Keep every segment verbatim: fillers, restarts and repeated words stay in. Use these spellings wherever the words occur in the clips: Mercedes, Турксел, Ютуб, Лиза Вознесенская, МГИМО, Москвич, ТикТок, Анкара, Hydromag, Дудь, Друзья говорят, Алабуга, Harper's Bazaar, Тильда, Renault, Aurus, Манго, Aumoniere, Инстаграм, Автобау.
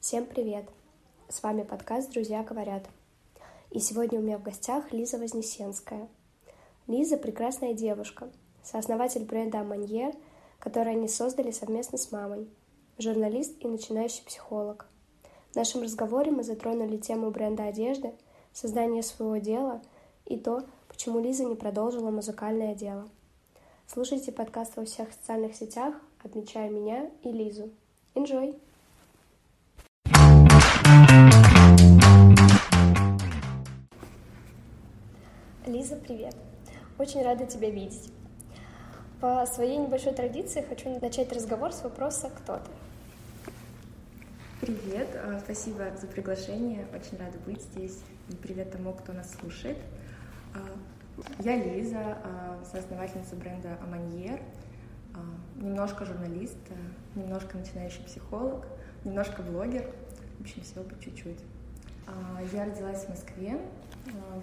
Всем привет! С вами подкаст «Друзья говорят». И сегодня у меня в гостях Лиза Вознесенская. Лиза – прекрасная девушка, сооснователь бренда Aumoniere, который они создали совместно с мамой, журналист и начинающий психолог. В нашем разговоре мы затронули тему бренда одежды, создания своего дела и то, почему Лиза не продолжила музыкальное дело. Слушайте подкаст во всех социальных сетях, отмечая меня и Лизу. Enjoy! Лиза, привет! Очень рада тебя видеть. По своей небольшой традиции хочу начать разговор с вопроса «Кто ты?». Привет, спасибо за приглашение, очень рада быть здесь. Привет тому, кто нас слушает. Я Лиза, соосновательница бренда Aumoniere, немножко журналист, немножко начинающий психолог, немножко блогер, в общем, всего по чуть-чуть. Я родилась в Москве,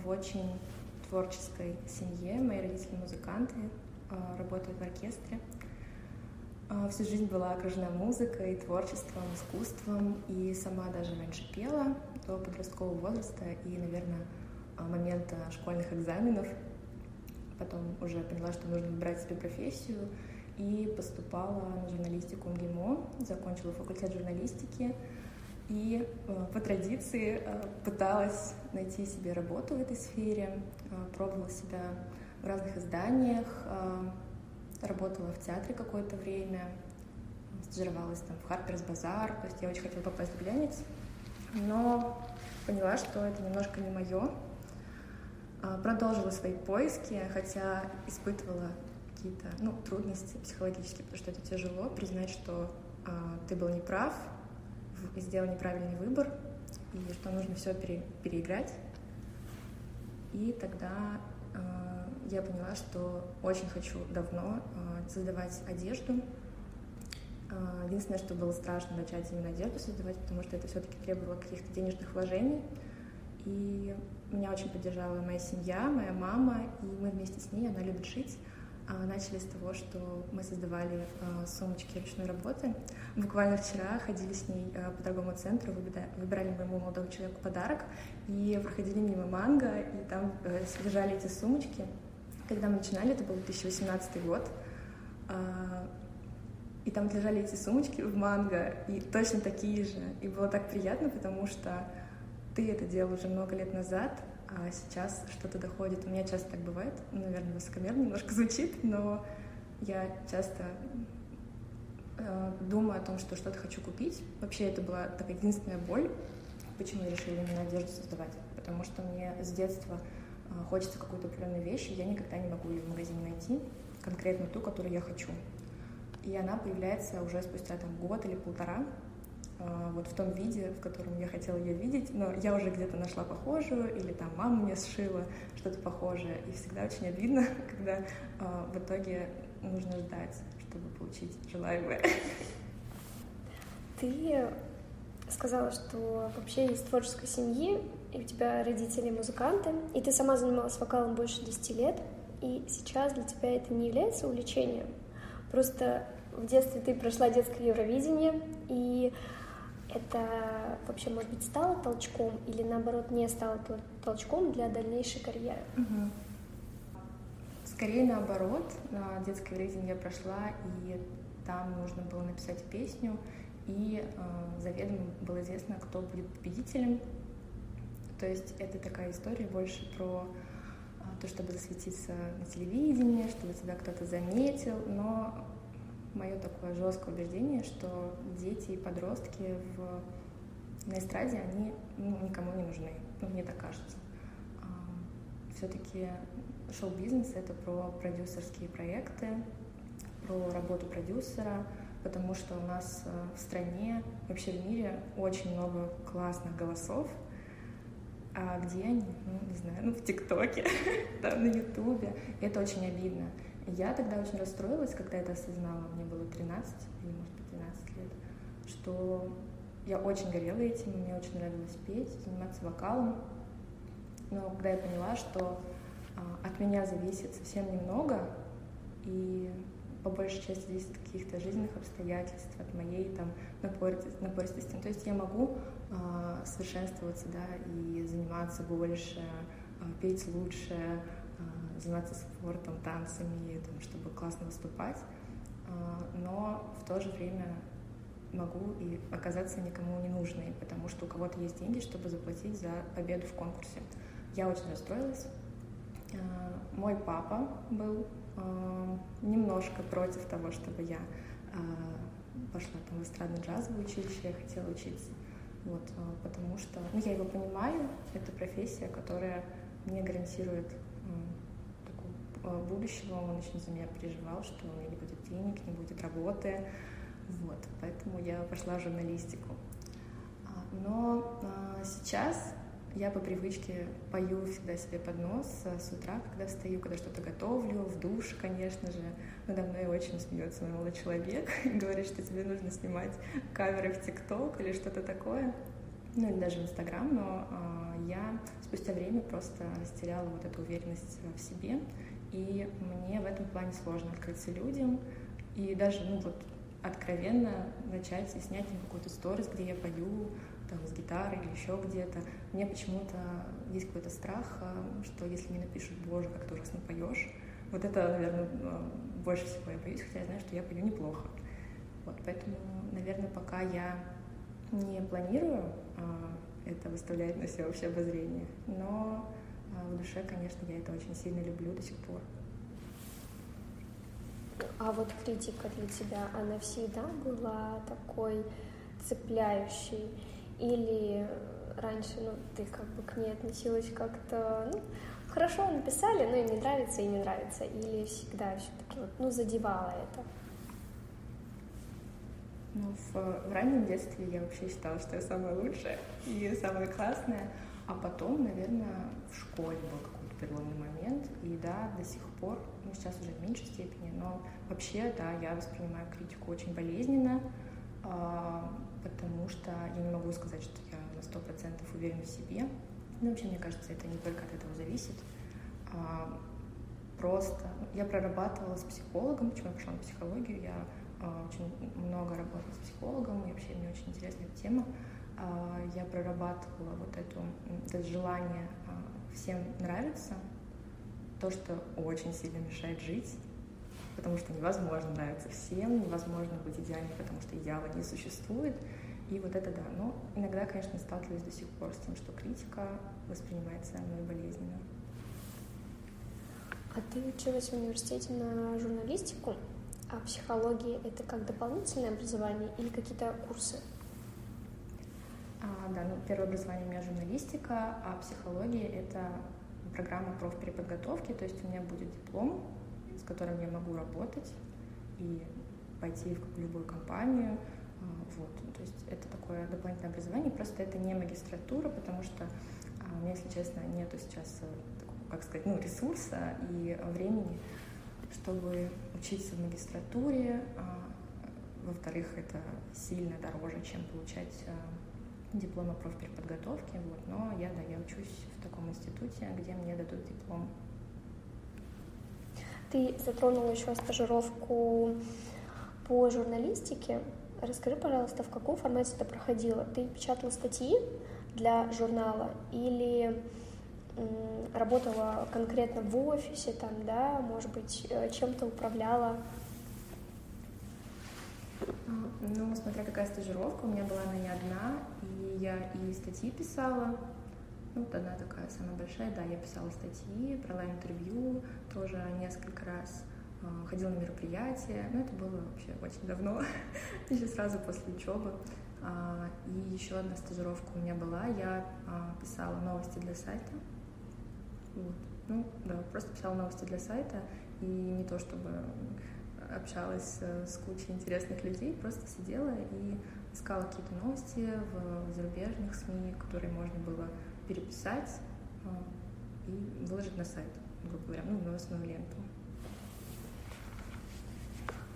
в очень творческой семье. Мои родители музыканты, работают в оркестре. Всю жизнь была окружена музыкой, творчеством, искусством. И сама даже раньше пела до подросткового возраста и, наверное, момента школьных экзаменов. Потом уже поняла, что нужно выбрать себе профессию. И поступала на журналистику МГИМО, закончила факультет журналистики. И по традиции пыталась найти себе работу в этой сфере, пробовала себя в разных изданиях, работала в театре какое-то время, стажировалась там в Harper's Bazaar, то есть я очень хотела попасть в глянец, но поняла, что это немножко не мое. Продолжила свои поиски, хотя испытывала какие-то ну, трудности психологические, потому что это тяжело признать, что ты был неправ, и сделал неправильный выбор, и что нужно все пере, переиграть. И тогда э, я поняла, что очень хочу давно э, создавать одежду. Э, единственное, что было страшно начать именно одежду создавать, потому что это все-таки требовало каких-то денежных вложений. И меня очень поддержала моя семья, моя мама, и мы вместе с ней, она любит шить. Начали с того, что мы создавали э, сумочки ручной работы. Буквально вчера ходили с ней э, по торговому центру, выбирали моему молодому человеку подарок, и проходили мимо Манго, и там э, лежали эти сумочки. Когда мы начинали, это был две тысячи восемнадцатый год, э, и там лежали эти сумочки в Манго, и точно такие же. И было так приятно, потому что ты это делал уже много лет назад, а сейчас что-то доходит. У меня часто так бывает, наверное, высокомерно немножко звучит, но я часто э, думаю о том, что что-то хочу купить. Вообще это была такая единственная боль, почему я решила именно одежду создавать. Потому что мне с детства э, хочется какую-то определенную вещь, и я никогда не могу ее в магазине найти, конкретно ту, которую я хочу. И она появляется уже спустя там, год или полтора, вот в том виде, в котором я хотела ее видеть, но я уже где-то нашла похожую, или там мама мне сшила что-то похожее, и всегда очень обидно, когда э, в итоге нужно ждать, чтобы получить желаемое. Ты сказала, что вообще из творческой семьи, и у тебя родители музыканты, и ты сама занималась вокалом больше десяти лет, и сейчас для тебя это не является увлечением, просто в детстве ты прошла детское Евровидение, и это вообще, может быть, стало толчком или, наоборот, не стало толчком для дальнейшей карьеры? Угу. Скорее, наоборот. На детское Евровидение я прошла, и там нужно было написать песню, и э, заведомо было известно, кто будет победителем. То есть это такая история больше про э, то, чтобы засветиться на телевидении, чтобы тебя кто-то заметил, но мое такое жесткое убеждение, что дети и подростки в... на эстраде, они ну, никому не нужны, ну, мне так кажется. Все-таки шоу-бизнес — это про продюсерские проекты, про работу продюсера, потому что у нас в стране, вообще в мире очень много классных голосов, а где они? Ну, не знаю, ну, в ТикТоке, там, на Ютубе. Это очень обидно. Я тогда очень расстроилась, когда это осознала, мне было тринадцать, или, может быть, двенадцать лет, что я очень горела этим, мне очень нравилось петь, заниматься вокалом. Но когда я поняла, что а, от меня зависит совсем немного, и по большей части зависит от каких-то жизненных обстоятельств, от моей там напористости. То есть я могу э, совершенствоваться, да, и заниматься больше, э, петь лучше, э, заниматься спортом, танцами, там, чтобы классно выступать, э, но в то же время могу и оказаться никому не нужной, потому что у кого-то есть деньги, чтобы заплатить за победу в конкурсе. Я очень расстроилась. Мой папа был э, немножко против того, чтобы я э, пошла там в эстрадно-джазовое училище, я хотела учиться, вот, э, потому что, ну, я его понимаю, это профессия, которая мне гарантирует э, такое, э, будущего, он очень за меня переживал, что у меня не будет денег, не будет работы, вот, поэтому я пошла в журналистику. Но э, сейчас я по привычке пою всегда себе под нос с утра, когда встаю, когда что-то готовлю, в душ, конечно же. Надо мной очень смеется мой молодой человек и говорит, что тебе нужно снимать камеры в ТикТок или что-то такое, ну или даже в Инстаграм, но э, я спустя время просто растеряла вот эту уверенность в себе, и мне в этом плане сложно открыться людям, и даже, ну вот, откровенно начать и снять какую-то сториз, где я пою, там, с гитарой или еще где-то. Мне почему-то есть какой-то страх, что если мне напишут: «Боже, как ты ужасно поешь», вот это, наверное, больше всего я боюсь, хотя я знаю, что я пою неплохо. Вот, поэтому, наверное, пока я не планирую это выставлять на всеобщее обозрение, но в душе, конечно, я это очень сильно люблю до сих пор. А вот критика для тебя, она всегда была такой цепляющей? Или раньше, ну, ты как бы к ней относилась как-то, ну, хорошо написали, но и не нравится, и не нравится? Или всегда все-таки вот, ну, задевала это? Ну, в, в раннем детстве я вообще считала, что я самая лучшая и самая классная. А потом, наверное, в школе был какой-то переломный момент. И да, до сих пор, ну, сейчас уже в меньшей степени, но вообще, да, я воспринимаю критику очень болезненно, потому что я не могу сказать, что я на сто процентов уверена в себе. Ну, вообще, мне кажется, это не только от этого зависит. Просто я прорабатывала с психологом, почему я пошла на психологию, я очень много работала с психологом, и вообще мне очень интересна эта тема. Я прорабатывала вот эту, это желание всем нравиться, то, что очень сильно мешает жить, потому что невозможно нравиться всем, невозможно быть идеальным, потому что идеала не существует. И вот это да. Но иногда, конечно, сталкиваюсь до сих пор с тем, что критика воспринимается мной болезненно. А ты училась в университете на журналистику, а психология — это как дополнительное образование или какие-то курсы? А, да, ну, первое образование у меня журналистика, а психология — это программа профпереподготовки, то есть у меня будет диплом, с которым я могу работать и пойти в любую компанию. Вот. То есть это такое дополнительное образование, просто это не магистратура, потому что у меня, если честно, нету сейчас такого, как сказать, ну, ресурса и времени, чтобы учиться в магистратуре. Во-вторых, это сильно дороже, чем получать диплом о профпереподготовке. Вот. Но я, да, я учусь в таком институте, где мне дадут диплом. Ты затронула еще стажировку по журналистике. Расскажи, пожалуйста, в каком формате ты проходила? Ты печатала статьи для журнала или м, работала конкретно в офисе, там, да, может быть, чем-то управляла? Ну, смотря какая стажировка, у меня была она не одна, и я и статьи писала. Ну, вот одна такая самая большая, да, я писала статьи, брала интервью тоже несколько раз, ходила на мероприятия, но это было вообще очень давно, еще сразу после учебы. И еще одна стажировка у меня была, я писала новости для сайта, вот. Ну, да, просто писала новости для сайта, и не то чтобы общалась с кучей интересных людей, просто сидела и искала какие-то новости в зарубежных СМИ, которые можно было переписать и выложить на сайт, грубо говоря, ну, в новостную ленту.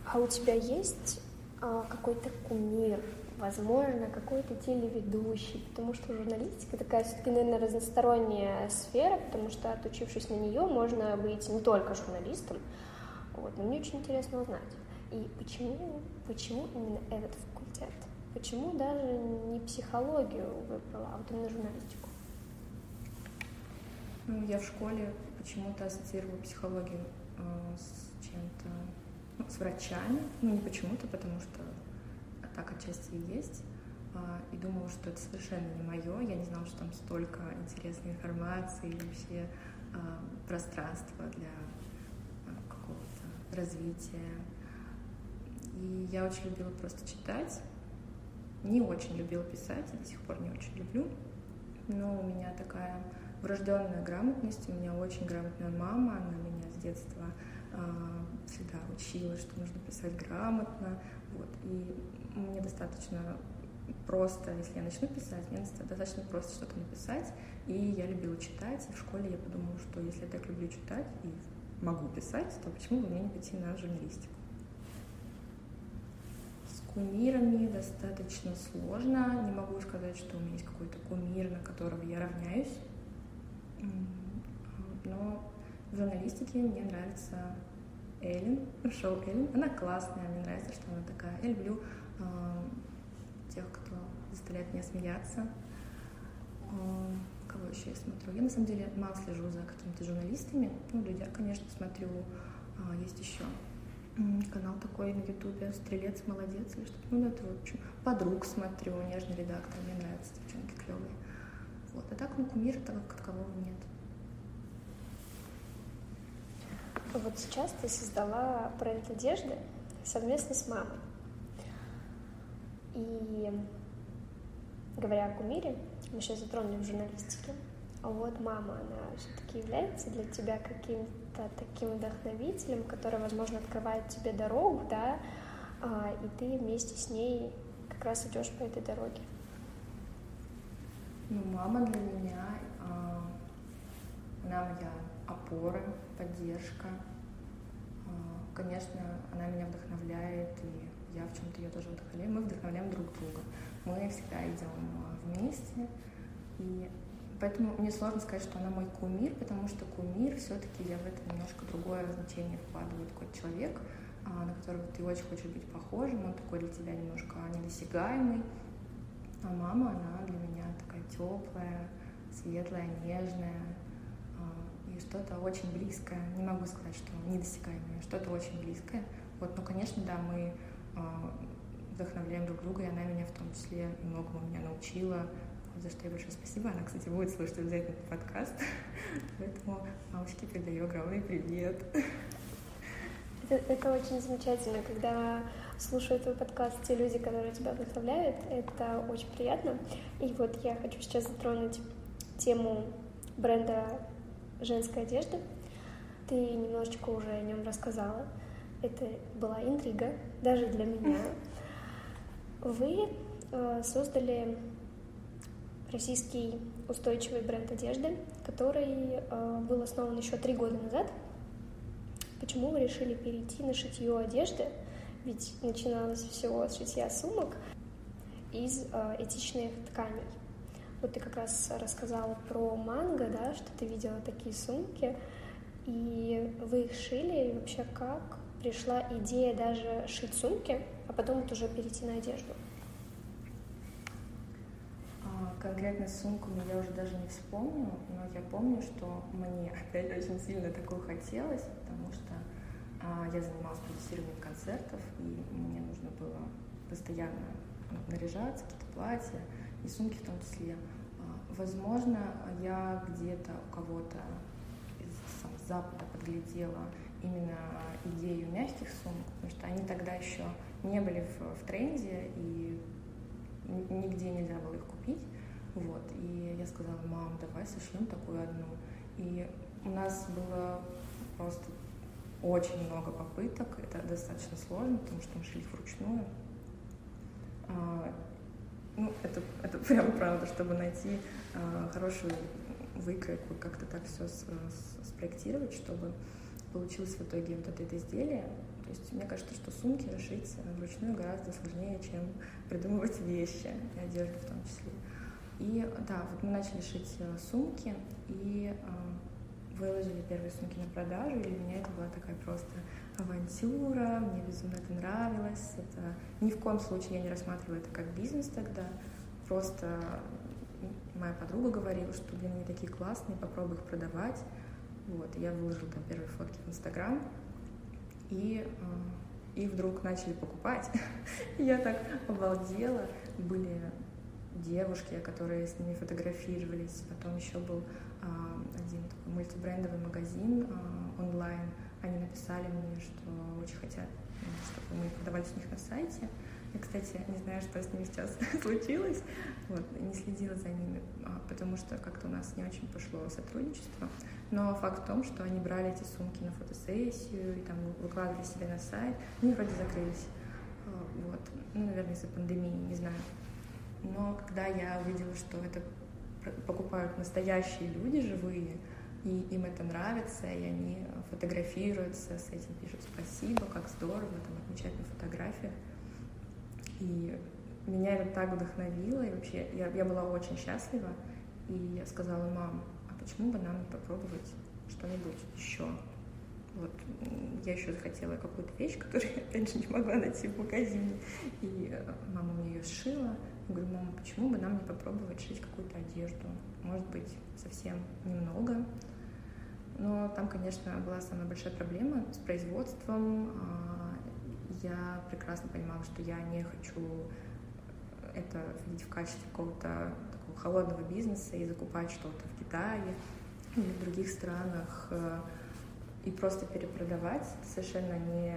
А у тебя есть а, какой-то кумир, возможно, какой-то телеведущий? Потому что журналистика такая все-таки, наверное, разносторонняя сфера, потому что, отучившись на нее, можно быть не только журналистом, Вот. Но мне очень интересно узнать, и почему, почему именно этот факультет? Почему даже не психологию выбрала, а вот именно журналистику? Ну, я в школе почему-то ассоциировала психологию э, с чем-то, ну, с врачами. Ну, не почему-то, потому что так отчасти и есть. Э, и думала, что это совершенно не мое. Я не знала, что там столько интересной информации и вообще э, пространства для э, какого-то развития. И я очень любила просто читать. Не очень любила писать, до сих пор не очень люблю. Но у меня такая врожденная грамотность, у меня очень грамотная мама, она меня с детства э, всегда учила, что нужно писать грамотно. Вот. И мне достаточно просто, если я начну писать, мне достаточно просто что-то написать. И я любила читать, и в школе я подумала, что если я так люблю читать и могу писать, то почему бы мне не пойти на журналистику? Кумирами достаточно сложно. Не могу сказать, что у меня есть какой-то кумир, на которого я равняюсь. Но в журналистике мне нравится Эллен, шоу Эллен. Она классная, мне нравится, что она такая. Я люблю э, тех, кто заставляет меня смеяться. Э, кого еще я смотрю? Я на самом деле мало слежу за какими-то журналистами. Ну, Дудя, конечно, смотрю. Э, есть еще канал такой на ютубе «Стрелец, молодец» или что-то. Ну, это вот подруг смотрю, «Нежный редактор», мне нравятся девчонки клевые. Вот. А так, ну, кумира как такового нет. Вот сейчас ты создала бренд одежды совместно с мамой. И говоря о кумире, мы сейчас затронули в журналистике. А вот мама, она все-таки является для тебя каким-то таким вдохновителем, который, возможно, открывает тебе дорогу, да, и ты вместе с ней как раз идешь по этой дороге. Ну, мама для меня, она моя опора, поддержка. Конечно, она меня вдохновляет, и я в чем-то ее тоже вдохновляю. Мы вдохновляем друг друга. Мы всегда идем вместе, и поэтому мне сложно сказать, что она мой кумир, потому что кумир, все-таки я в это немножко другое значение вкладываю. Такой человек, на которого ты очень хочешь быть похожим, он такой для тебя немножко недосягаемый. А мама, она для меня такая теплая, светлая, нежная и что-то очень близкое. Не могу сказать, что недосягаемое, что-то очень близкое. Вот, ну, конечно, да, мы вдохновляем друг друга, и она меня в том числе многому меня научила, за что я большое спасибо. Она, кстати, будет слушать обязательно этот подкаст. Поэтому мамочке передаю огромный привет. Это, это очень замечательно, когда слушают твой подкаст те люди, которые тебя вдохновляют. Это очень приятно. И вот я хочу сейчас затронуть тему бренда женской одежды. Ты немножечко уже о нем рассказала. Это была интрига, даже для меня. Вы э, создали российский устойчивый бренд одежды, который э, был основан еще три года назад. Почему вы решили перейти на шитье одежды? Ведь начиналось всего с шитья сумок из э, этичных тканей. Вот ты как раз рассказала про Манго, да, что ты видела такие сумки, и вы их шили, и вообще как пришла идея даже шить сумки, а потом вот уже перейти на одежду? Конкретно с сумками я уже даже не вспомню, но я помню, что мне опять очень сильно такую хотелось, потому что а, я занималась продюсированием концертов, и мне нужно было постоянно наряжаться, какие-то платья и сумки в том числе. А, возможно, я где-то у кого-то из сам, Запада подглядела именно идею мягких сумок, потому что они тогда еще не были в, в тренде, и нигде нельзя было их купить. Вот. И я сказала: мам, давай сошьем такую одну. И у нас было просто очень много попыток. Это достаточно сложно, потому что мы шили вручную. А, ну, это, это прям правда, чтобы найти а, хорошую выкройку, как-то так все с, с, спроектировать, чтобы получилось в итоге вот это изделие. То есть мне кажется, что сумки шить вручную гораздо сложнее, чем придумывать вещи и одежду в том числе. И да, вот мы начали шить сумки, и э, выложили первые сумки на продажу, и для меня это была такая просто авантюра, мне безумно это нравилось. Это... Ни в коем случае я не рассматривала это как бизнес тогда, просто моя подруга говорила, что, блин, они такие классные, попробуй их продавать. Вот, я выложила там первые фотки в Инстаграм, и, и вдруг начали покупать. Я так обалдела. Были девушки, которые с ними фотографировались. Потом еще был а, один такой мультибрендовый магазин а, онлайн. Они написали мне, что очень хотят, чтобы мы продавались у них на сайте. Я, кстати, не знаю, что с ними сейчас случилось, вот, не следила за ними, потому что как-то у нас не очень пошло сотрудничество. Но факт в том, что они брали эти сумки на фотосессию и там выкладывали себе на сайт. Они вроде закрылись, вот, ну, наверное, из-за пандемии, не знаю. Но когда я увидела, что это покупают настоящие люди, живые, и им это нравится, и они фотографируются, с этим пишут «спасибо, как здорово», там отмечают на фотографиях. И меня это так вдохновило, и вообще я, я была очень счастлива, и я сказала: мам, а почему бы нам не попробовать что-нибудь еще? Вот, я еще захотела какую-то вещь, которую я раньше не могла найти в магазине, и мама мне ее сшила. Я говорю: мама, почему бы нам не попробовать шить какую-то одежду? Может быть, совсем немного. Но там, конечно, была самая большая проблема с производством. Я прекрасно понимала, что я не хочу это видеть в качестве какого-то такого холодного бизнеса и закупать что-то в Китае или в других странах и просто перепродавать. Это совершенно не,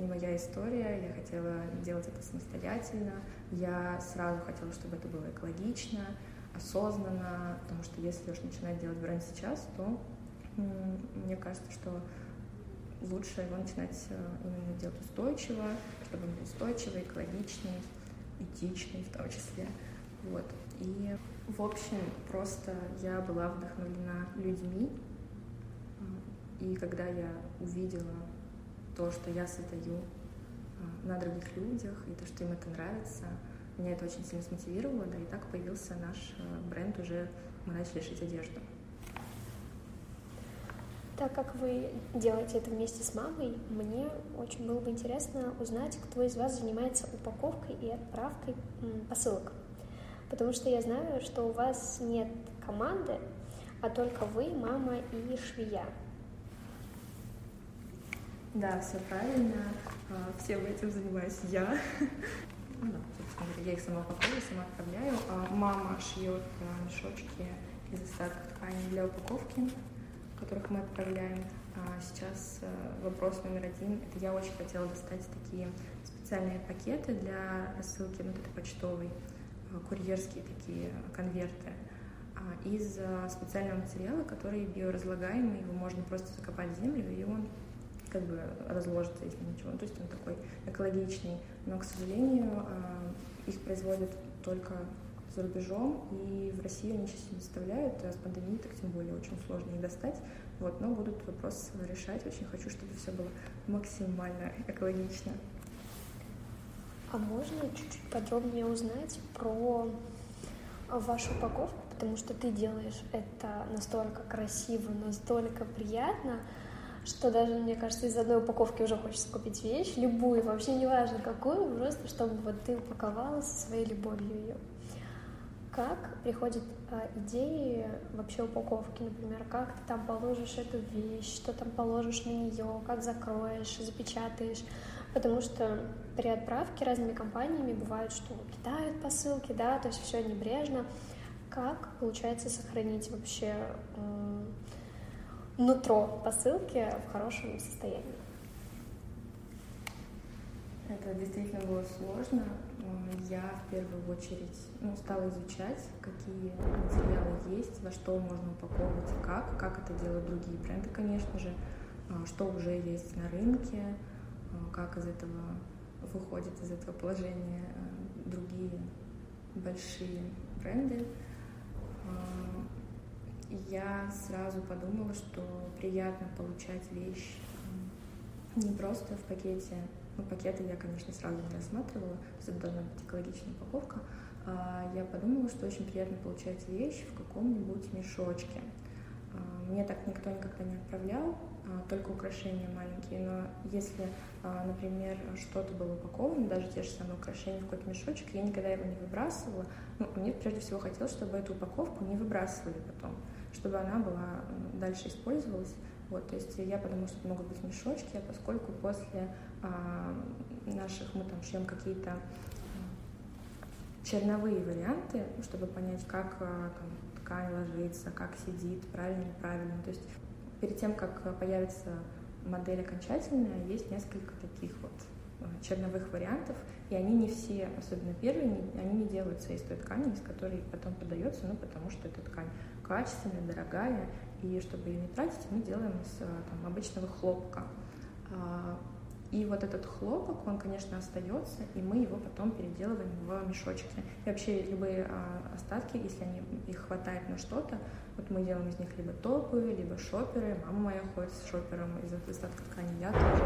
не моя история. Я хотела делать это самостоятельно. Я сразу хотела, чтобы это было экологично, осознанно, потому что если уж начинать делать бренд сейчас, то мне кажется, что лучше его начинать именно делать устойчиво, чтобы он был устойчивый, экологичный, этичный в том числе. Вот. И, в общем, просто я была вдохновлена людьми. И когда я увидела то, что я создаю на других людях, и то, что им это нравится, меня это очень сильно смотивировало, да, и так появился наш бренд, уже мы начали шить одежду. Так как вы делаете это вместе с мамой, мне очень было бы интересно узнать, кто из вас занимается упаковкой и отправкой посылок. Потому что я знаю, что у вас нет команды, а только вы, мама и швея. Да, все правильно. Всем этим занимаюсь я. Ну, собственно говоря, я их сама упаковываю, сама отправляю. Мама шьет мешочки из остатков ткани для упаковки, которых мы отправляем. А сейчас вопрос номер один. Это я очень хотела достать такие специальные пакеты для рассылки, ну, вот это почтовый, курьерские такие конверты, из специального материала, который биоразлагаемый, его можно просто закопать в землю, и он как бы разложится, если ничего. То есть он такой экологичный. Но, к сожалению, их производят только за рубежом, и в Россию они сейчас не доставляют, а с пандемией так тем более очень сложно их достать, вот, но будут вопрос решать, очень хочу, чтобы все было максимально экологично. А можно чуть-чуть подробнее узнать про вашу упаковку, потому что ты делаешь это настолько красиво, настолько приятно, что даже, мне кажется, из одной упаковки уже хочется купить вещь, любую, вообще неважно какую, просто чтобы вот ты упаковала со своей любовью ее. Как приходят а, идеи вообще упаковки, например, как ты там положишь эту вещь, что там положишь на нее, как закроешь, запечатаешь, потому что при отправке разными компаниями бывает, что кидают посылки, да, то есть все небрежно. Как получается сохранить вообще э, нутро посылки в хорошем состоянии? Это действительно было сложно. Я в первую очередь ну, стала изучать, какие материалы есть, во что можно упаковывать и как, как это делают другие бренды, конечно же, что уже есть на рынке, как из этого выходят из этого положения другие большие бренды. Я сразу подумала, что приятно получать вещь не просто в пакете. Ну, пакеты я, конечно, сразу не рассматривала, это должна быть экологичная упаковка. Я подумала, что очень приятно получать вещь в каком-нибудь мешочке. Мне так никто никогда не отправлял, только украшения маленькие. Но если, например, что-то было упаковано, даже те же самые украшения в какой-то мешочек, я никогда его не выбрасывала. Ну, мне прежде всего хотелось, чтобы эту упаковку не выбрасывали потом, чтобы она была дальше использовалась. Вот, то есть я подумала, что это могут быть мешочки, а поскольку после а, наших мы там шьем какие-то черновые варианты, чтобы понять, как а, там, ткань ложится, как сидит, правильно, неправильно. То есть перед тем, как появится модель окончательная, есть несколько таких вот черновых вариантов, и они не все, особенно первые, они не делаются из той ткани, из которой потом подается, ну, потому что эта ткань качественная, дорогая, и чтобы ее не тратить, мы делаем из там, обычного хлопка. И вот этот хлопок, он, конечно, остается, и мы его потом переделываем в мешочки. И вообще любые остатки, если они, их хватает на что-то, вот мы делаем из них либо топы, либо шоперы. Мама моя ходит с шопером из остатков ткани, я тоже.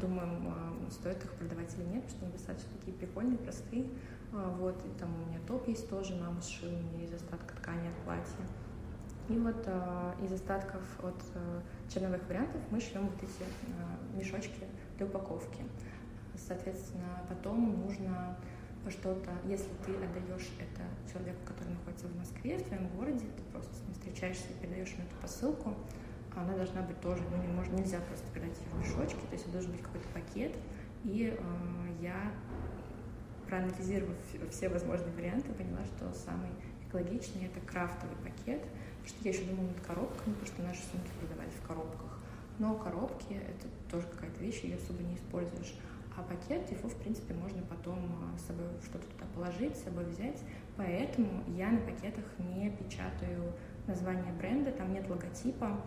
Думаем, стоит их продавать или нет, потому что они достаточно такие прикольные, простые. Вот, и там у меня топ есть тоже, мама сшила мне из остатка ткани от платья. И вот э, из остатков от э, черновых вариантов мы шьем вот эти э, мешочки для упаковки. Соответственно, потом нужно что-то, если ты отдаешь это человеку, который находится в Москве, в твоем городе, ты просто с ним встречаешься и передаешь ему эту посылку, она должна быть тоже, ну не может, нельзя просто передать ее в мешочки, то есть должен быть какой-то пакет, и э, я, проанализировав все возможные варианты, поняла, что самый экологичный — это крафтовый пакет. Я еще думала над коробками, потому что наши сумки продавали в коробках. Но коробки — это тоже какая-то вещь, ее особо не используешь. А пакет, его, в принципе, можно потом с собой что-то туда положить, с собой взять. Поэтому я на пакетах не печатаю название бренда, там нет логотипа.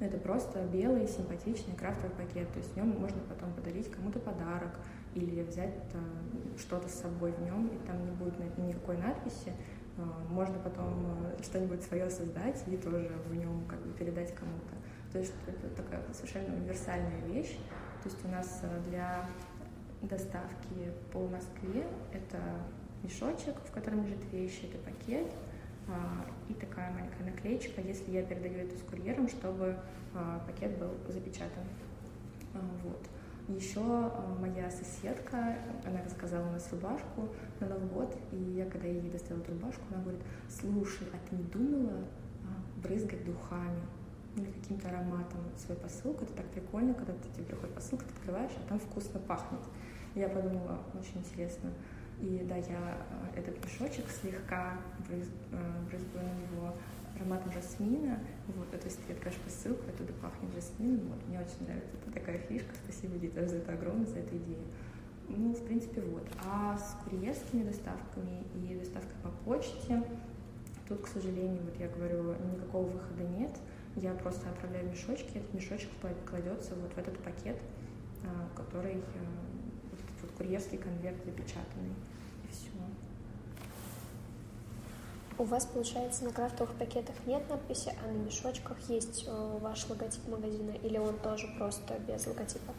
Это просто белый, симпатичный крафтовый пакет. То есть в нем можно потом подарить кому-то подарок или взять что-то с собой в нем, и там не будет никакой надписи. Можно потом что-нибудь свое создать и тоже в нем как бы передать кому-то. То есть это такая совершенно универсальная вещь. То есть у нас для доставки по Москве это мешочек, в котором лежит вещи, это пакет и такая маленькая наклеечка, если я передаю это с курьером, чтобы пакет был запечатан. Вот. Еще моя соседка, она заказала у нас рубашку на Новый год, и я, когда ей достала эту рубашку, она говорит: слушай, а ты не думала брызгать духами или каким-то ароматом свою посылку? Это так прикольно, когда ты, тебе приходит посылка, ты открываешь, а там вкусно пахнет. Я подумала, очень интересно. И да, я этот мешочек слегка брызгала на него ароматом жасмина, вот, то есть ты открываешь посылку, оттуда пахнет жасмином, вот, мне очень нравится, это такая фишка, спасибо, Дита, за это огромное, за эту идею. Ну, в принципе, вот. А с курьерскими доставками и доставкой по почте, тут, к сожалению, вот я говорю, никакого выхода нет, я просто отправляю мешочки, этот мешочек кладется вот в этот пакет, который, вот этот вот курьерский конверт запечатанный, и все. У вас, получается, на крафтовых пакетах нет надписи, а на мешочках есть ваш логотип магазина, или он тоже просто без логотипа?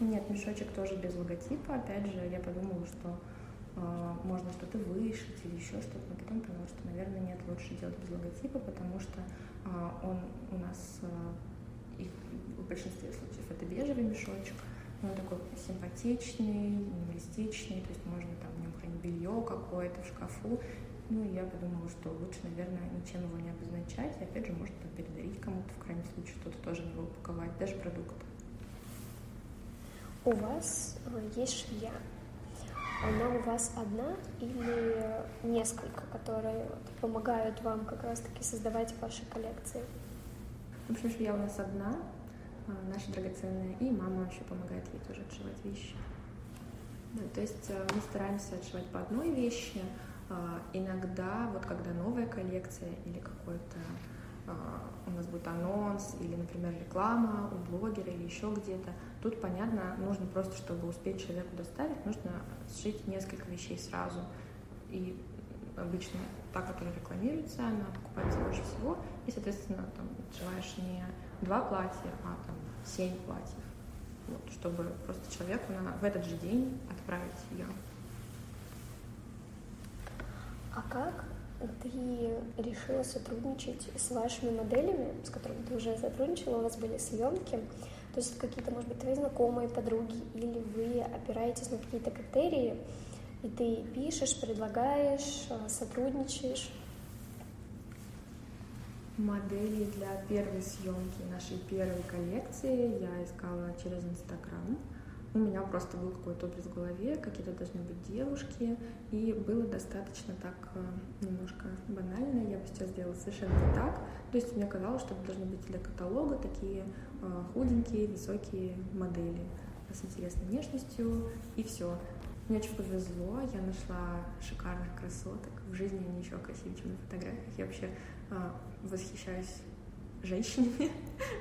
Нет, мешочек тоже без логотипа. Опять же, я подумала, что э, можно что-то вышить или еще что-то, но потом поняла, что, наверное, нет, лучше делать без логотипа, потому что э, он у нас э, и в большинстве случаев это бежевый мешочек, но он такой симпатичный, минималистичный, то есть можно там в нем хранить белье какое-то в шкафу. Ну, и я подумала, что лучше, наверное, ничем его не обозначать. И, опять же, может, передарить кому-то, в крайнем случае, что-то тоже не упаковать, даже продукт. У вас есть швея. Она у вас одна или несколько, которые помогают вам как раз-таки создавать ваши коллекции? В общем, швея у нас одна, наша драгоценная, и мама еще помогает ей тоже отшивать вещи. Да, то есть мы стараемся отшивать по одной вещи. Иногда, вот когда новая коллекция или какой-то у нас будет анонс, или, например, реклама у блогера или еще где-то, тут, понятно, нужно просто, чтобы успеть человеку доставить, нужно сшить несколько вещей сразу. И обычно та, которая рекламируется, она покупается больше всего, и, соответственно, там сшиваешь не два платья, а там семь платьев, вот, чтобы просто человеку на, в этот же день отправить ее. А как ты решила сотрудничать с вашими моделями, с которыми ты уже сотрудничала, у вас были съемки, то есть какие-то, может быть, твои знакомые, подруги, или вы опираетесь на какие-то критерии, и ты пишешь, предлагаешь, сотрудничаешь? Модели для первой съемки нашей первой коллекции я искала через Инстаграм. У меня просто был какой-то образ в голове, какие-то должны быть девушки, и было достаточно так немножко банально, я бы сейчас делала совершенно не так. То есть мне казалось, что это должны быть для каталога такие худенькие, высокие модели с интересной внешностью, и все. Мне очень повезло, я нашла шикарных красоток, в жизни они еще красивее, чем на фотографиях, я вообще э, восхищаюсь женщинами,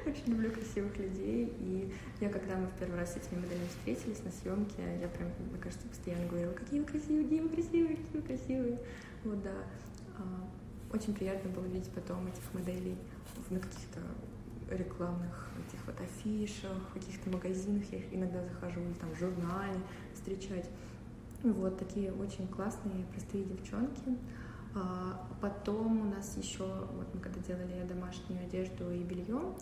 очень люблю красивых людей, и я, когда мы в первый раз с этими моделями встретились на съемке, я прям, мне кажется, постоянно говорила, какие вы красивые, какие вы красивые, какие вы красивые, вот, да, э, очень приятно было видеть потом этих моделей на каких-то рекламных этих вот афишах, в каких-то магазинах, я их иногда захожу, или там в журнале встречать. Вот такие очень классные, простые девчонки. А потом у нас еще, вот мы когда делали домашнюю одежду и белье,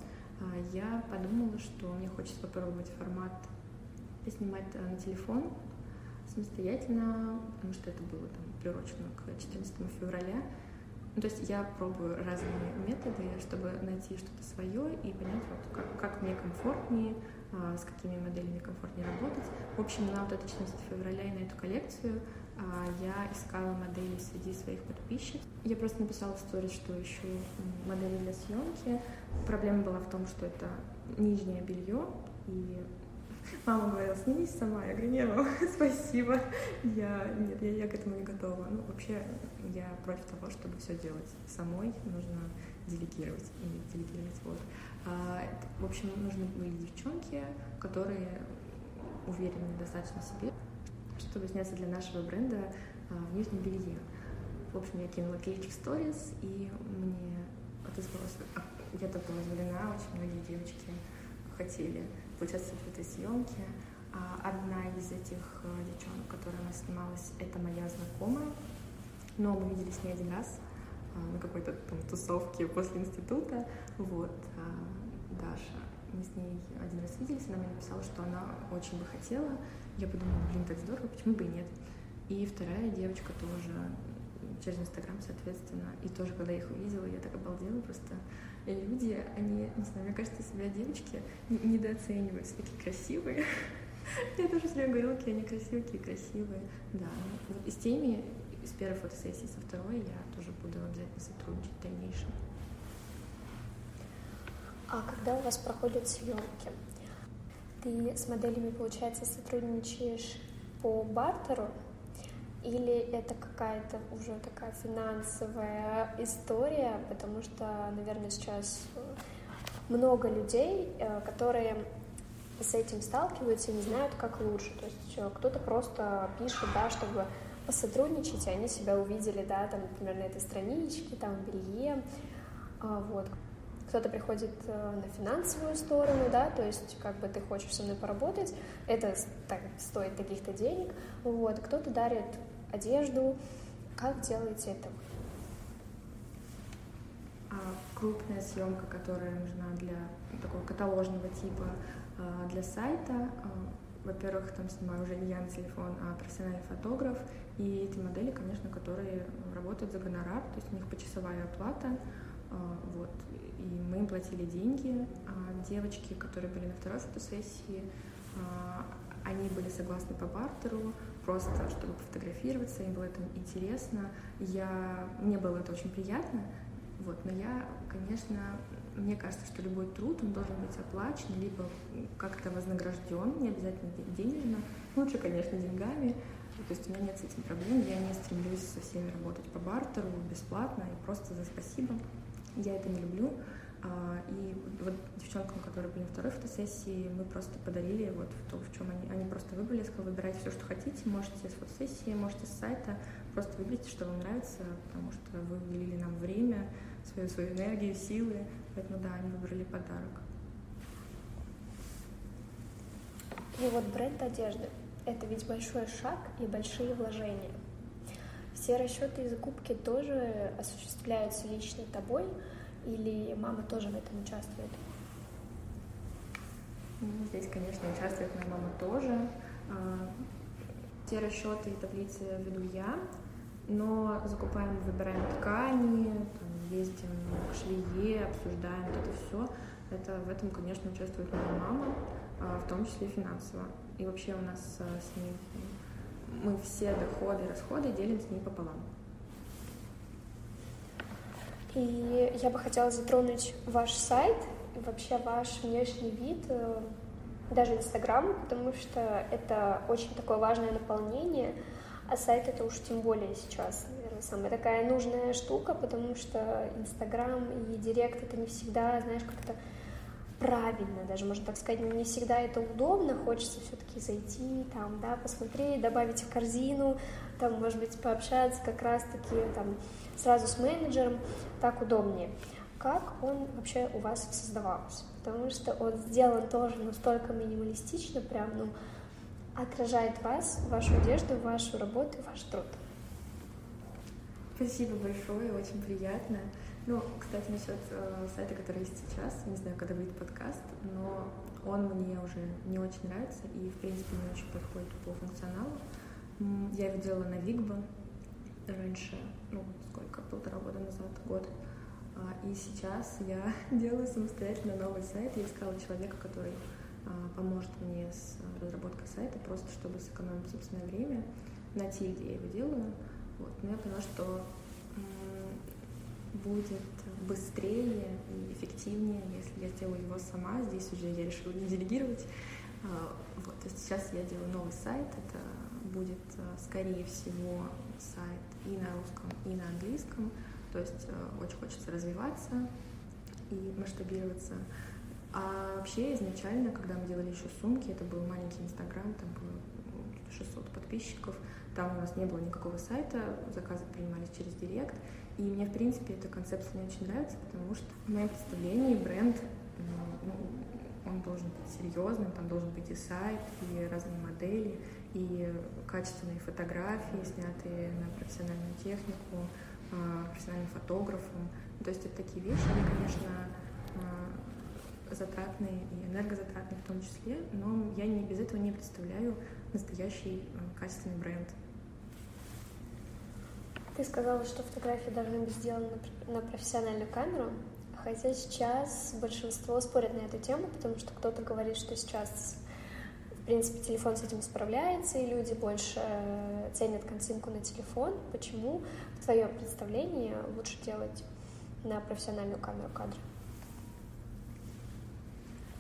я подумала, что мне хочется попробовать формат снимать на телефон самостоятельно, потому что это было там приурочено к четырнадцатому февраля. Ну, то есть я пробую разные методы, чтобы найти что-то свое и понять, вот, как, как мне комфортнее, а, с какими моделями комфортнее работать. В общем, на вот это четырнадцатое февраля и на эту коллекцию а, я искала модели среди своих подписчиков. Я просто написала в сторис, что ищу модели для съемки. Проблема была в том, что это нижнее белье, и мама говорила, снимись сама. Я говорю, не, мама, спасибо. Я, нет, я, я к этому не готова. Ну, вообще, я против того, чтобы все делать самой. Нужно делегировать. И делегировать вот. А, в общем, нужны были девчонки, которые уверены достаточно в себе, чтобы сняться для нашего бренда в нижнем белье. В общем, я кинула клич в сторис, и мне отозвалось. Я так была удивлена, очень многие девочки хотели участвовать в этой съемке. Одна из этих девчонок, которая у нас снималась, это моя знакомая, но мы виделись не один раз на какой-то там тусовке после института. Вот, Даша, мы с ней один раз виделись, она мне написала, что она очень бы хотела. Я подумала, блин, так здорово, почему бы и нет. И вторая девочка тоже через Инстаграм, соответственно, и тоже, когда я их увидела, я так обалдела просто. И люди, они, не знаю, мне кажется, себя девочки недооценивают, все такие красивые. Я тоже все время говорила, какие они красивые, какие красивые. Да, вот и с теми, с первой фотосессии, со второй, я тоже буду обязательно сотрудничать в дальнейшем. А когда у вас проходят съемки, ты с моделями, получается, сотрудничаешь по бартеру? Или это какая-то уже такая финансовая история, потому что, наверное, сейчас много людей, которые с этим сталкиваются и не знают, как лучше. То есть кто-то просто пишет, да, чтобы посотрудничать, и они себя увидели, да, там, например, на этой страничке, там, в белье, вот. Кто-то приходит на финансовую сторону, да, то есть как бы ты хочешь со мной поработать, это так, стоит таких-то денег, вот, кто-то дарит одежду. Как делаете это? Крупная съемка, которая нужна для такого каталожного типа, для сайта, во-первых, там снимаю уже не я на телефон, а профессиональный фотограф, и эти модели, конечно, которые работают за гонорар, то есть у них почасовая оплата, вот, и мы им платили деньги. А девочки, которые были на второй фотосессии, они были согласны по бартеру, просто чтобы пофотографироваться, им было это интересно. Я... Мне было это очень приятно, вот, но я, конечно, мне кажется, что любой труд, он должен быть оплачен, либо как-то вознагражден, не обязательно денежно, лучше, конечно, деньгами. То есть у меня нет с этим проблем, я не стремлюсь со всеми работать по бартеру, бесплатно и просто за спасибо. Я это не люблю. И вот девчонкам, которые были на второй фотосессии, мы просто подарили вот то, в чем они, они просто выбрали. Я сказала, выбирайте все, что хотите, можете с фотосессии, можете с сайта, просто выберите, что вам нравится, потому что вы уделили нам время, свою, свою энергию, силы, поэтому да, они выбрали подарок. И вот бренд одежды. Это ведь большой шаг и большие вложения. все расчеты и закупки тоже осуществляются лично тобой, или мама тоже в этом участвует? Ну, здесь, конечно, участвует моя мама тоже. Все расчеты и таблицы веду я, но закупаем, выбираем ткани, там, ездим к швее, обсуждаем это все. Это, в этом, конечно, участвует моя мама, в том числе и финансово. И вообще у нас с ней мы все доходы и расходы делим с ней пополам. И я бы хотела затронуть ваш сайт, вообще ваш внешний вид, даже Инстаграм, потому что это очень такое важное наполнение, а сайт это уж тем более сейчас, наверное, самая такая нужная штука, потому что Инстаграм и Директ это не всегда, знаешь, как-то правильно, даже можно так сказать, не всегда это удобно, хочется все-таки зайти, там, да, посмотреть, добавить в корзину, там, может быть, пообщаться как раз-таки там сразу с менеджером, так удобнее. Как он вообще у вас создавался? Потому что он сделан тоже настолько минималистично, прям, ну, отражает вас, вашу одежду, вашу работу, ваш труд. Спасибо большое, очень приятно. Ну, кстати, насчет э, сайта, который есть сейчас, не знаю, когда будет подкаст, но он мне уже не очень нравится и, в принципе, не очень подходит по функционалу. Я его делала на Вигбо раньше, ну, сколько, полтора года назад, год. И сейчас я делаю самостоятельно новый сайт. Я искала человека, который поможет мне с разработкой сайта, просто чтобы сэкономить собственное время. На тильде я его делаю. Вот. Но я поняла, что будет быстрее и эффективнее, если я сделаю его сама. Здесь уже я решила не делегировать. Вот. То есть сейчас я делаю новый сайт. Это будет, скорее всего, сайт и на русском, и на английском. То есть очень хочется развиваться и масштабироваться. А вообще изначально, когда мы делали еще сумки, это был маленький Инстаграм, там было шестьсот подписчиков, там у нас не было никакого сайта, заказы принимались через Директ. И мне, в принципе, эта концепция не очень нравится, потому что в моем представлении бренд, ну, он должен быть серьезным, там должен быть и сайт, и разные модели, и качественные фотографии, снятые на профессиональную технику, профессиональным фотографом. То есть это такие вещи, они, конечно, затратные и энергозатратные в том числе, но я не, без этого не представляю настоящий качественный бренд. Ты сказала, что фотографии должны быть сделаны на профессиональную камеру, хотя сейчас большинство спорят на эту тему, потому что кто-то говорит, что сейчас, в принципе, телефон с этим справляется, и люди больше ценят картинку на телефон. Почему в твоем представлении лучше делать на профессиональную камеру кадры?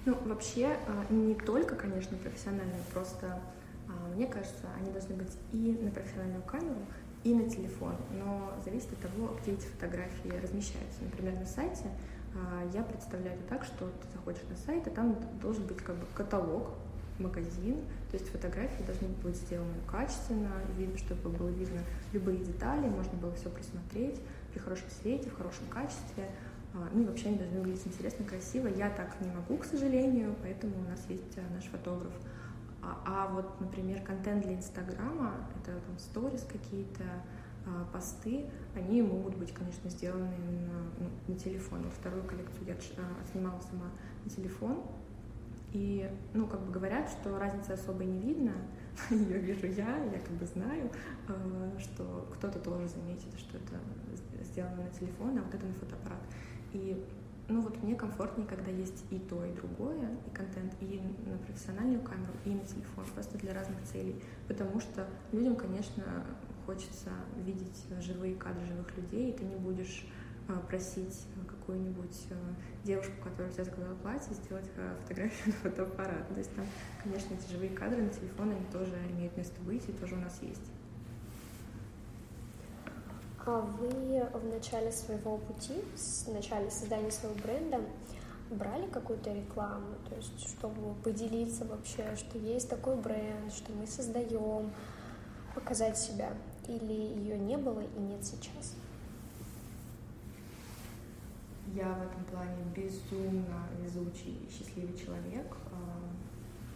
Ну, вообще, не только, конечно, профессиональные, просто, мне кажется, они должны быть и на профессиональную камеру, и на телефон, но зависит от того, где эти фотографии размещаются. Например, на сайте я представляю это так, что ты заходишь на сайт, и там должен быть как бы каталог, магазин, то есть фотографии должны быть сделаны качественно, видно, чтобы было видно любые детали, можно было все просмотреть при хорошем свете, в хорошем качестве, ну и вообще они должны выглядеть интересно, красиво. Я так не могу, к сожалению, поэтому у нас есть наш фотограф. А, а вот, например, контент для Инстаграма, это там сторис какие-то, посты, они могут быть, конечно, сделаны на, на телефон. Вторую коллекцию я снимала сама на телефон. И, ну, как бы говорят, что разницы особо не видно, ее вижу я, я как бы знаю, что кто-то тоже заметит, что это сделано на телефон, а вот это на фотоаппарат. И, ну, вот мне комфортнее, когда есть и то, и другое, и контент, и на профессиональную камеру, и на телефон, просто для разных целей, потому что людям, конечно, хочется видеть живые кадры живых людей, и ты не будешь просить какую-нибудь девушку, которая у тебя заказала платье, сделать фотографию на фотоаппарат. То есть там, конечно, эти живые кадры на телефон, они тоже имеют место быть, и тоже у нас есть. А вы в начале своего пути, в начале создания своего бренда брали какую-то рекламу? То есть, чтобы поделиться вообще, что есть такой бренд, что мы создаем, показать себя? Или ее не было и нет сейчас? Я в этом плане безумно везучий и счастливый человек,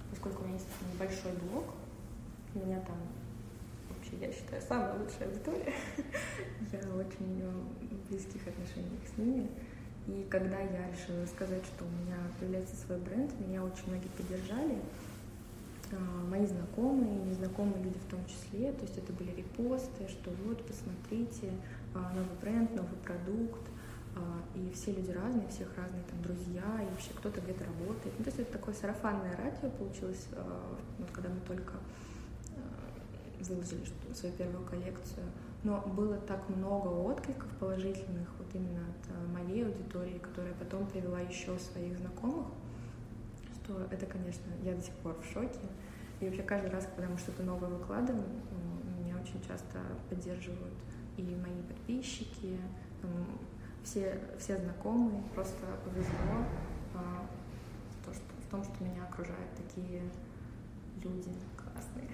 поскольку у меня есть небольшой блог, у меня там вообще, я считаю, самая лучшая аудитория. Я очень в близких отношениях с ними. И когда я решила рассказать, что у меня появляется свой бренд, меня очень многие поддержали. Мои знакомые, незнакомые люди в том числе. То есть это были репосты, что вот, посмотрите, новый бренд, новый продукт. И все люди разные, всех разные там друзья, и вообще кто-то где-то работает. Ну, то есть это такое сарафанное радио получилось, вот, когда мы только выложили свою первую коллекцию. Но было так много откликов положительных вот именно от моей аудитории, которая потом привела еще своих знакомых, что это, конечно, я до сих пор в шоке. И вообще каждый раз, когда мы что-то новое выкладываем, меня очень часто поддерживают и мои подписчики, все, все знакомые. Просто повезло а, то, что, в том, что меня окружают такие люди классные,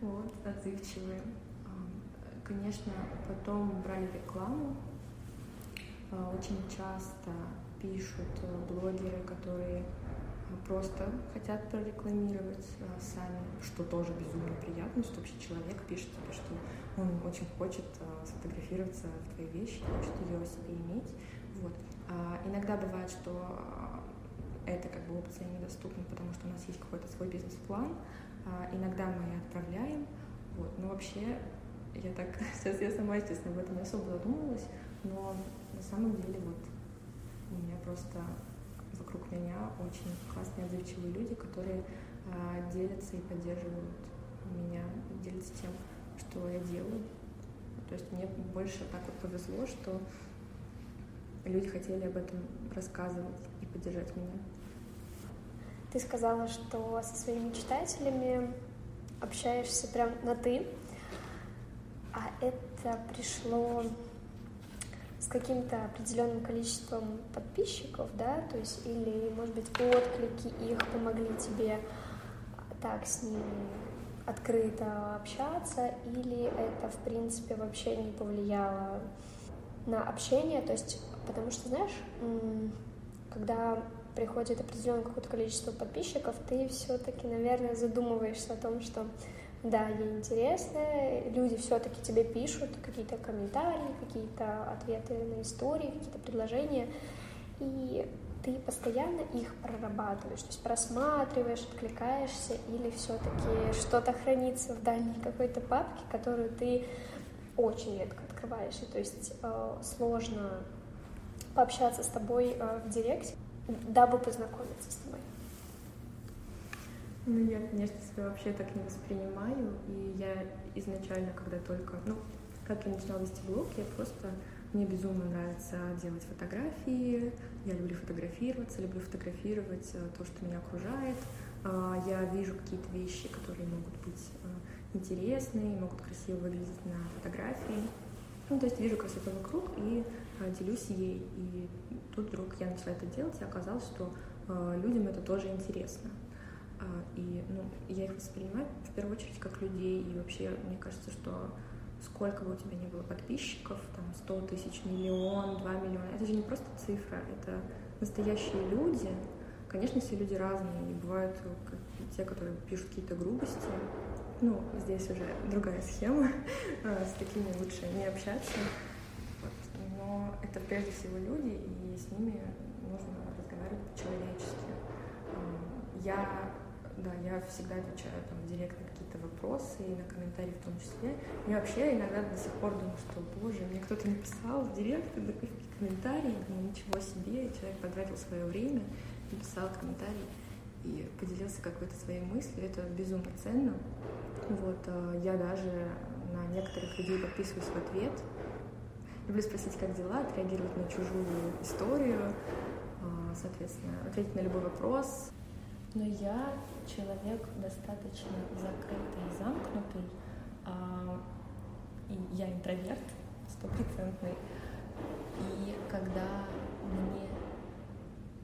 вот, отзывчивые. А, конечно, потом брали рекламу. А, очень часто пишут блогеры, которые просто хотят прорекламировать а, сами, что тоже безумно приятно, что вообще человек пишет тебе, что он очень хочет а, сфотографироваться в твоей вещи, хочет ее себе иметь. Вот. А, иногда бывает, что а, эта как бы опция недоступна, потому что у нас есть какой-то свой бизнес-план. А, иногда мы ее отправляем. Вот. Но вообще, я так сейчас я сама, естественно, об этом не особо задумывалась, но на самом деле вот у меня просто вокруг меня очень классные, отзывчивые люди, которые э, делятся и поддерживают меня, делятся тем, что я делаю. То есть мне больше так вот повезло, что люди хотели об этом рассказывать и поддержать меня. Ты сказала, что со своими читателями общаешься прям на «ты». А это пришло с каким-то определенным количеством подписчиков, да, то есть, или, может быть, отклики их помогли тебе так с ними открыто общаться, или это, в принципе, вообще не повлияло на общение, то есть, потому что, знаешь, когда приходит определенное какое-то количество подписчиков, ты все-таки, наверное, задумываешься о том, что да, я интересная, люди все-таки тебе пишут какие-то комментарии, какие-то ответы на истории, какие-то предложения, и ты постоянно их прорабатываешь, то есть просматриваешь, откликаешься, или все-таки что-то хранится в дальней какой-то папке, которую ты очень редко открываешь, и то есть э, сложно пообщаться с тобой э, в директе, дабы познакомиться с тобой. Ну, я, конечно, себя вообще так не воспринимаю, и я изначально, когда только, ну, как я начинала вести блог, я просто, мне безумно нравится делать фотографии, я люблю фотографироваться, люблю фотографировать то, что меня окружает, я вижу какие-то вещи, которые могут быть интересны, могут красиво выглядеть на фотографии, ну, то есть вижу красоту вокруг и делюсь ей, и тут вдруг я начала это делать, и оказалось, что людям это тоже интересно. И ну, я их воспринимаю в первую очередь как людей, и вообще мне кажется, что сколько бы у тебя ни было подписчиков, там сто тысяч, миллион, два миллиона, это же не просто цифра, это настоящие люди. Конечно, все люди разные, и бывают те, которые пишут какие-то грубости, ну, здесь уже другая схема, с такими лучше не общаться, но это прежде всего люди, и с ними нужно разговаривать по-человечески. Я, да, я всегда отвечаю там, в директ на какие-то вопросы и на комментарии в том числе. Я вообще иногда до сих пор думаю, что, боже, мне кто-то написал в директ, и комментарии, ну, ничего себе, человек потратил свое время, написал комментарий и поделился какой-то своей мыслью, это безумно ценно. Вот, я даже на некоторых людей подписываюсь в ответ, люблю спросить, как дела, отреагировать на чужую историю, соответственно, ответить на любой вопрос. Но я человек достаточно закрытый и замкнутый, а, и я интроверт стопроцентный. И когда мне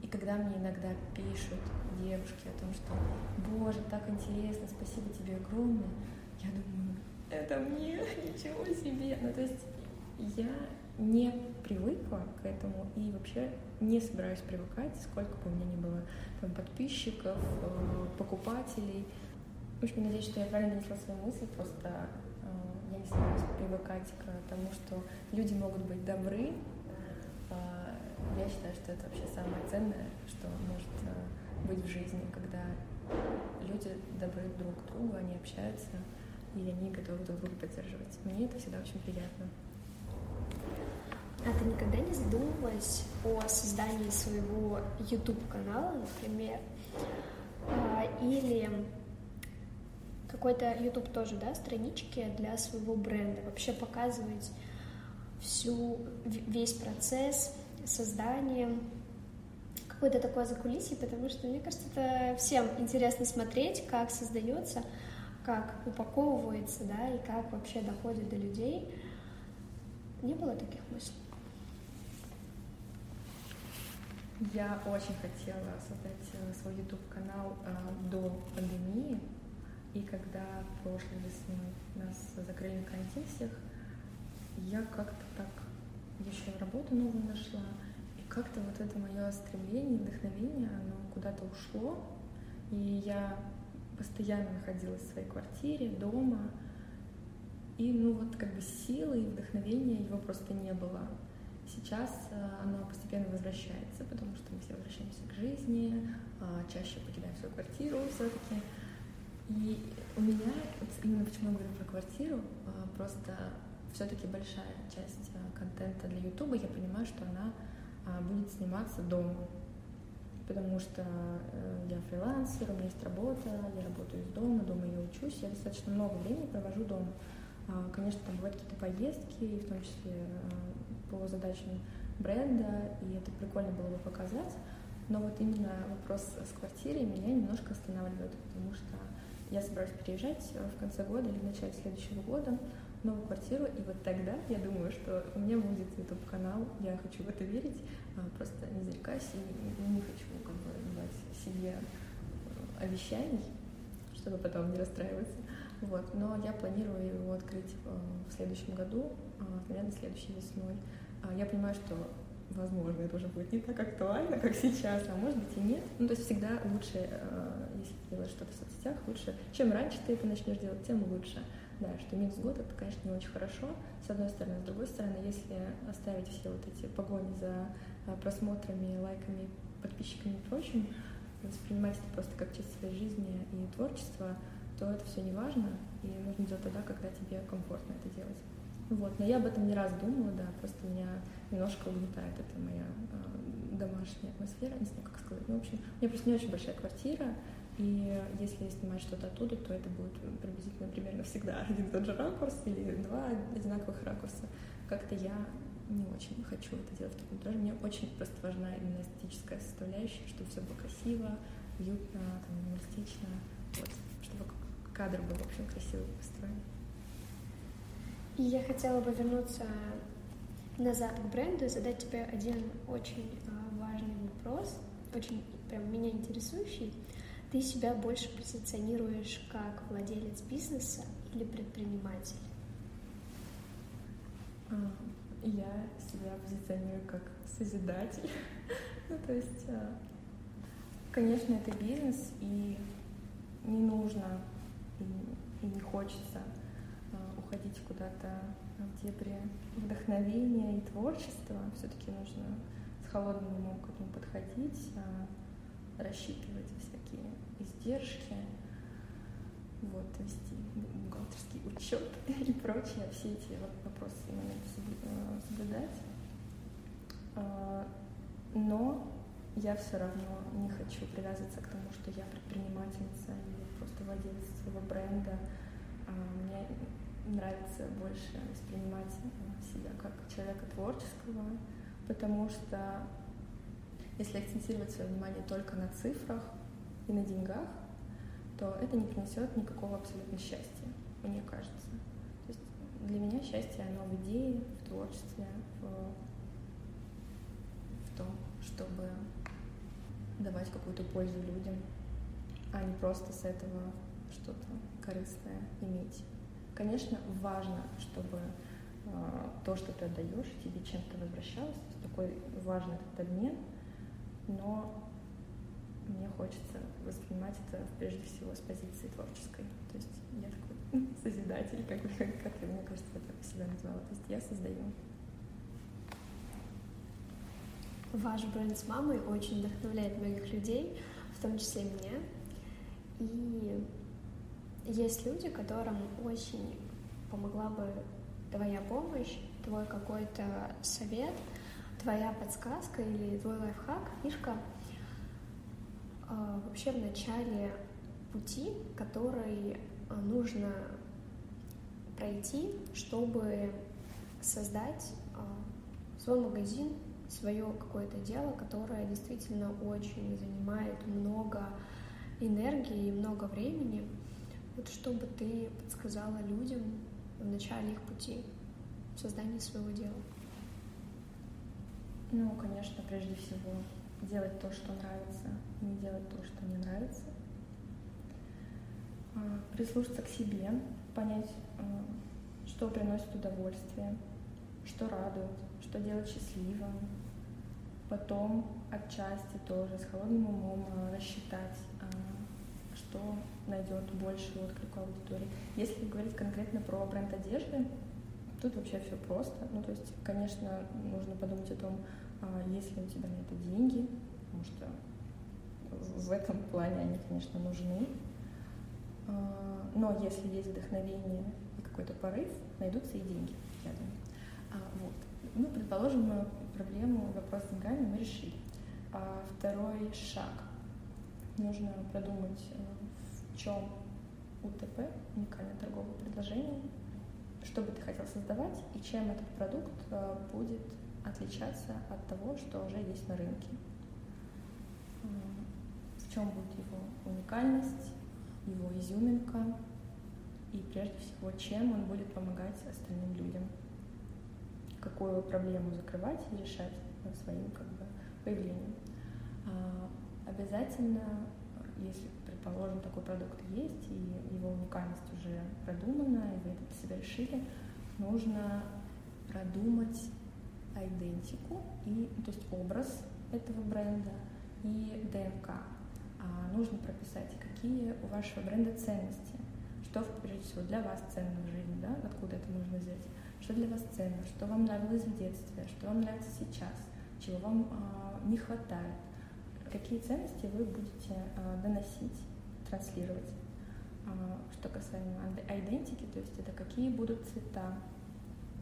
и когда мне иногда пишут девушки о том, что «Боже, так интересно, спасибо тебе огромное», я думаю, это мне, ничего себе. Ну, то есть я не привыкла к этому и вообще не собираюсь привыкать, сколько бы у меня ни было там, подписчиков, покупателей. В общем, надеюсь, что я правильно несла свою мысль, просто э, стараюсь привыкать к тому, что люди могут быть добры. Я считаю, что это вообще самое ценное, что может быть в жизни, когда люди добры друг к другу, они общаются, и они готовы друг друга поддерживать. Мне это всегда очень приятно. А ты никогда не задумывалась о создании своего YouTube-канала, например? Или какой-то YouTube тоже, да, странички для своего бренда? Вообще показывать всю, весь процесс создания, какое-то такое закулисье, потому что, мне кажется, это всем интересно смотреть, как создается, как упаковывается, да, и как вообще доходит до людей. Не было таких мыслей? Я очень хотела создать свой YouTube-канал э, до пандемии, и когда прошлой весной нас закрыли на карантин всех, я как-то так еще работу новую нашла, и как-то вот это мое стремление, вдохновение, оно куда-то ушло, и я постоянно находилась в своей квартире, дома, и ну вот как бы силы и вдохновения его просто не было. Сейчас оно постепенно возвращается, потому что мы все возвращаемся к жизни, чаще покидаем свою квартиру все-таки. И у меня, именно почему я говорю про квартиру, просто все-таки большая часть контента для Ютуба, я понимаю, что она будет сниматься дома, потому что я фрилансер, у меня есть работа, я работаю из дома, дома я учусь, я достаточно много времени провожу дома. Конечно, там бывают какие-то поездки, в том числе по задачам бренда, и это прикольно было бы показать, но вот именно вопрос с квартирой меня немножко останавливает, потому что я собираюсь переезжать в конце года или в начале следующего года в новую квартиру, и вот тогда я думаю, что у меня будет YouTube-канал, я хочу в это верить, просто не зарекаюсь и не хочу как бы давать себе обещаний, чтобы потом не расстраиваться. Вот, но я планирую его открыть в следующем году, наверное, следующей весной. Я понимаю, что, возможно, это уже будет не так актуально, как сейчас, а может быть и нет. Ну, то есть всегда лучше, если ты делаешь что-то в соцсетях, лучше, чем раньше ты это начнешь делать, тем лучше. Да, что минус год, это, конечно, не очень хорошо, с одной стороны. С другой стороны, если оставить все вот эти погони за просмотрами, лайками, подписчиками и прочим, воспринимать это просто как часть своей жизни и творчества, то это все не важно, и нужно делать тогда, когда тебе комфортно это делать. Вот. Но я об этом не раз думала, да, просто меня немножко угнетает эта моя э, домашняя атмосфера, не знаю, как сказать. Ну, в общем, у меня просто не очень большая квартира, и если снимать что-то оттуда, то это будет приблизительно примерно всегда один и тот же ракурс или два одинаковых ракурса. Как-то я не очень хочу это делать в таком тоже. Мне очень просто важна именно эстетическая составляющая, чтобы все было красиво, уютно, там, минималистично, вот, чтобы кадр был, в общем, красиво построен. И я хотела бы вернуться назад к бренду и задать тебе один очень важный вопрос, очень прям меня интересующий. Ты себя больше позиционируешь как владелец бизнеса или предприниматель? Я себя позиционирую как созидатель. Ну, то есть, конечно, это бизнес, и не нужно и не хочется уходить куда-то в дебри вдохновения и творчества. Все-таки нужно с холодным умом к этому подходить, рассчитывать всякие издержки, вот, вести бухгалтерский учет и прочее, все эти вопросы надо соблюдать. Но я все равно не хочу привязываться к тому, что я предпринимательница или просто владелец своего бренда. Мне нравится больше воспринимать себя как человека творческого, потому что если акцентировать свое внимание только на цифрах и на деньгах, то это не принесет никакого абсолютно счастья, мне кажется. То есть для меня счастье, оно в идее, в творчестве, в, в том, чтобы давать какую-то пользу людям, а не просто с этого что-то корыстное иметь. Конечно, важно, чтобы э, то, что ты отдаешь, тебе чем-то возвращалось. Такой важный этот обмен, но мне хочется воспринимать это прежде всего с позиции творческой. То есть я такой созидатель, как, как я, мне кажется, я так себя назвала. То есть я создаю. Ваш бренд с мамой очень вдохновляет многих людей, в том числе меня. И есть люди, которым очень помогла бы твоя помощь, твой какой-то совет, твоя подсказка или твой лайфхак, фишка вообще в начале пути, который нужно пройти, чтобы создать свой магазин, свое какое-то дело, которое действительно очень занимает много энергии и много времени. Вот что бы ты подсказала людям в начале их пути в создании своего дела? Ну, конечно, прежде всего делать то, что нравится, не делать то, что не нравится. Прислушаться к себе, понять, что приносит удовольствие, что радует, что делает счастливым. Потом отчасти тоже с холодным умом рассчитать, что найдет больше отклика аудитории. Если говорить конкретно про бренд одежды, тут вообще все просто. Ну, то есть, конечно, нужно подумать о том, есть ли у тебя на это деньги, потому что в этом плане они, конечно, нужны. Но если есть вдохновение и какой-то порыв, найдутся и деньги, я думаю. Вот. Ну, предположим, мы проблему, вопрос с деньгами мы решили. Второй шаг. Нужно продумать, в чем УТП, уникальное торговое предложение, что бы ты хотел создавать и чем этот продукт будет отличаться от того, что уже есть на рынке. В чем будет его уникальность, его изюминка и, прежде всего, чем он будет помогать остальным людям. Какую проблему закрывать и решать своим как бы появлением. Обязательно, если, предположим, такой продукт есть, и его уникальность уже продумана, и вы это для себя решили, нужно продумать идентику, и, то есть образ этого бренда и ДНК. А нужно прописать, какие у вашего бренда ценности, что, прежде всего, для вас ценно в жизни, да, откуда это можно взять, что для вас ценно, что вам нравилось в детстве, что вам нравится сейчас, чего вам а, не хватает. Какие ценности вы будете а, доносить, транслировать. А, что касаемо айдентики, то есть это какие будут цвета.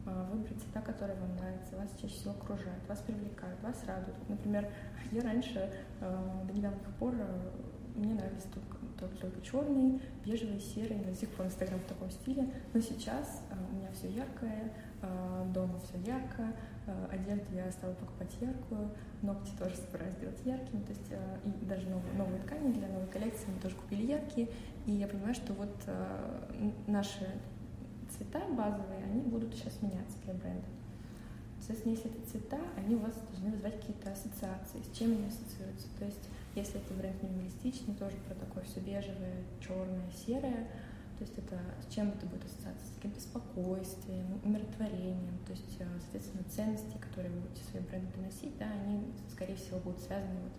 А, выбрать цвета, которые вам нравятся, вас чаще всего окружают, вас привлекают, вас радуют. Например, я раньше а, до недавних пор а, мне нравились только, только, только черные, бежевые, серые, до сих пор Инстаграм в таком стиле. Но сейчас а, у меня все яркое, а, дома все ярко. Одежду я стала покупать яркую, ногти тоже стараюсь делать яркими, то есть и даже новые, новые ткани для новой коллекции мы тоже купили яркие, и я понимаю, что вот наши цвета базовые, они будут сейчас меняться для бренда. Соответственно, если это цвета, они у вас должны вызывать какие-то ассоциации, с чем они ассоциируются, то есть если это бренд минималистичный, тоже про такое все бежевое, черное, серое, то есть это с чем это будет ассоциация? С каким-то спокойствием, умиротворением. То есть, соответственно, ценности, которые вы будете своим брендом доносить, да, они, скорее всего, будут связаны вот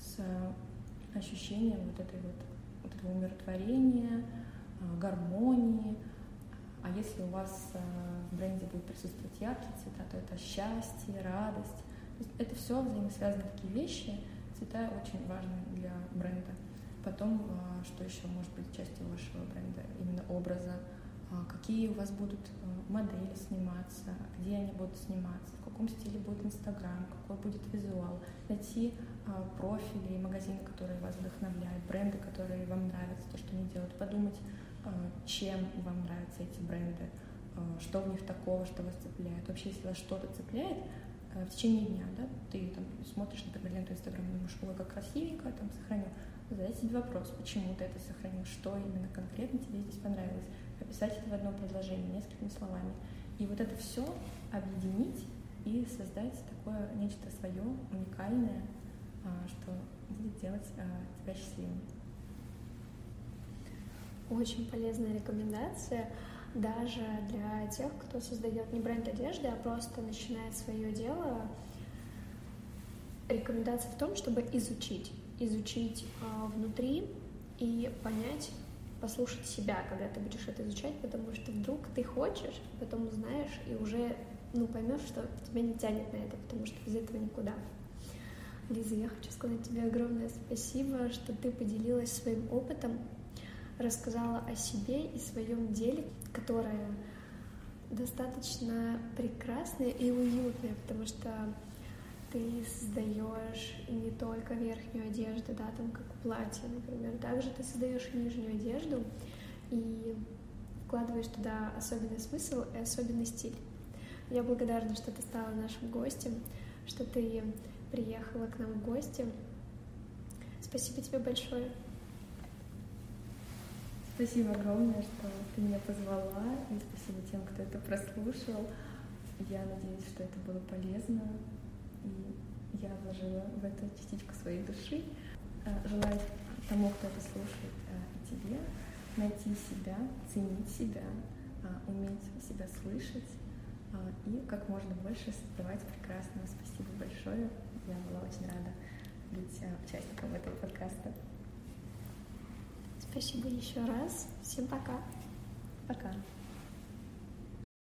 с ощущением вот, этой вот, вот этого умиротворения, гармонии. А если у вас в бренде будут присутствовать яркие цвета, то это счастье, радость. То есть это все взаимосвязанные такие вещи. Цвета очень важны для бренда. Потом, что еще может быть частью вашего бренда, именно образа, какие у вас будут модели сниматься, где они будут сниматься, в каком стиле будет Инстаграм, какой будет визуал, найти профили и магазины, которые вас вдохновляют, бренды, которые вам нравятся, то, что они делают, подумать, чем вам нравятся эти бренды, что в них такого, что вас цепляет. Вообще, если вас что-то цепляет, в течение дня, да, ты там смотришь, например, ленту Инстаграма, думаешь, ой, как красивенько, там сохраню. Задать себе вопрос, почему ты это сохранил, что именно конкретно тебе здесь понравилось, описать это в одном предложении, несколькими словами. И вот это все объединить и создать такое нечто свое, уникальное, что будет делать тебя счастливым. Очень полезная рекомендация даже для тех, кто создает не бренд одежды, а просто начинает свое дело. Рекомендация в том, чтобы изучить изучить а, внутри и понять, послушать себя, когда ты будешь это изучать, потому что вдруг ты хочешь, потом узнаешь и уже ну, поймешь, что тебя не тянет на это, потому что без этого никуда. Лиза, я хочу сказать тебе огромное спасибо, что ты поделилась своим опытом, рассказала о себе и своем деле, которое достаточно прекрасное и уютное, потому что ты создаешь не только верхнюю одежду, да, там как платье, например, также ты создаешь нижнюю одежду и вкладываешь туда особенный смысл и особенный стиль. Я благодарна, что ты стала нашим гостем, что ты приехала к нам в гости. Спасибо тебе большое. Спасибо огромное, что ты меня позвала, и спасибо тем, кто это прослушал. Я надеюсь, что это было полезно, и я вложила в это частичку своей души. Желаю тому, кто это слушает, и тебе найти себя, ценить себя, уметь себя слышать и как можно больше создавать прекрасного. Спасибо большое. Я была очень рада быть участником этого подкаста. Спасибо еще раз. Всем пока. Пока.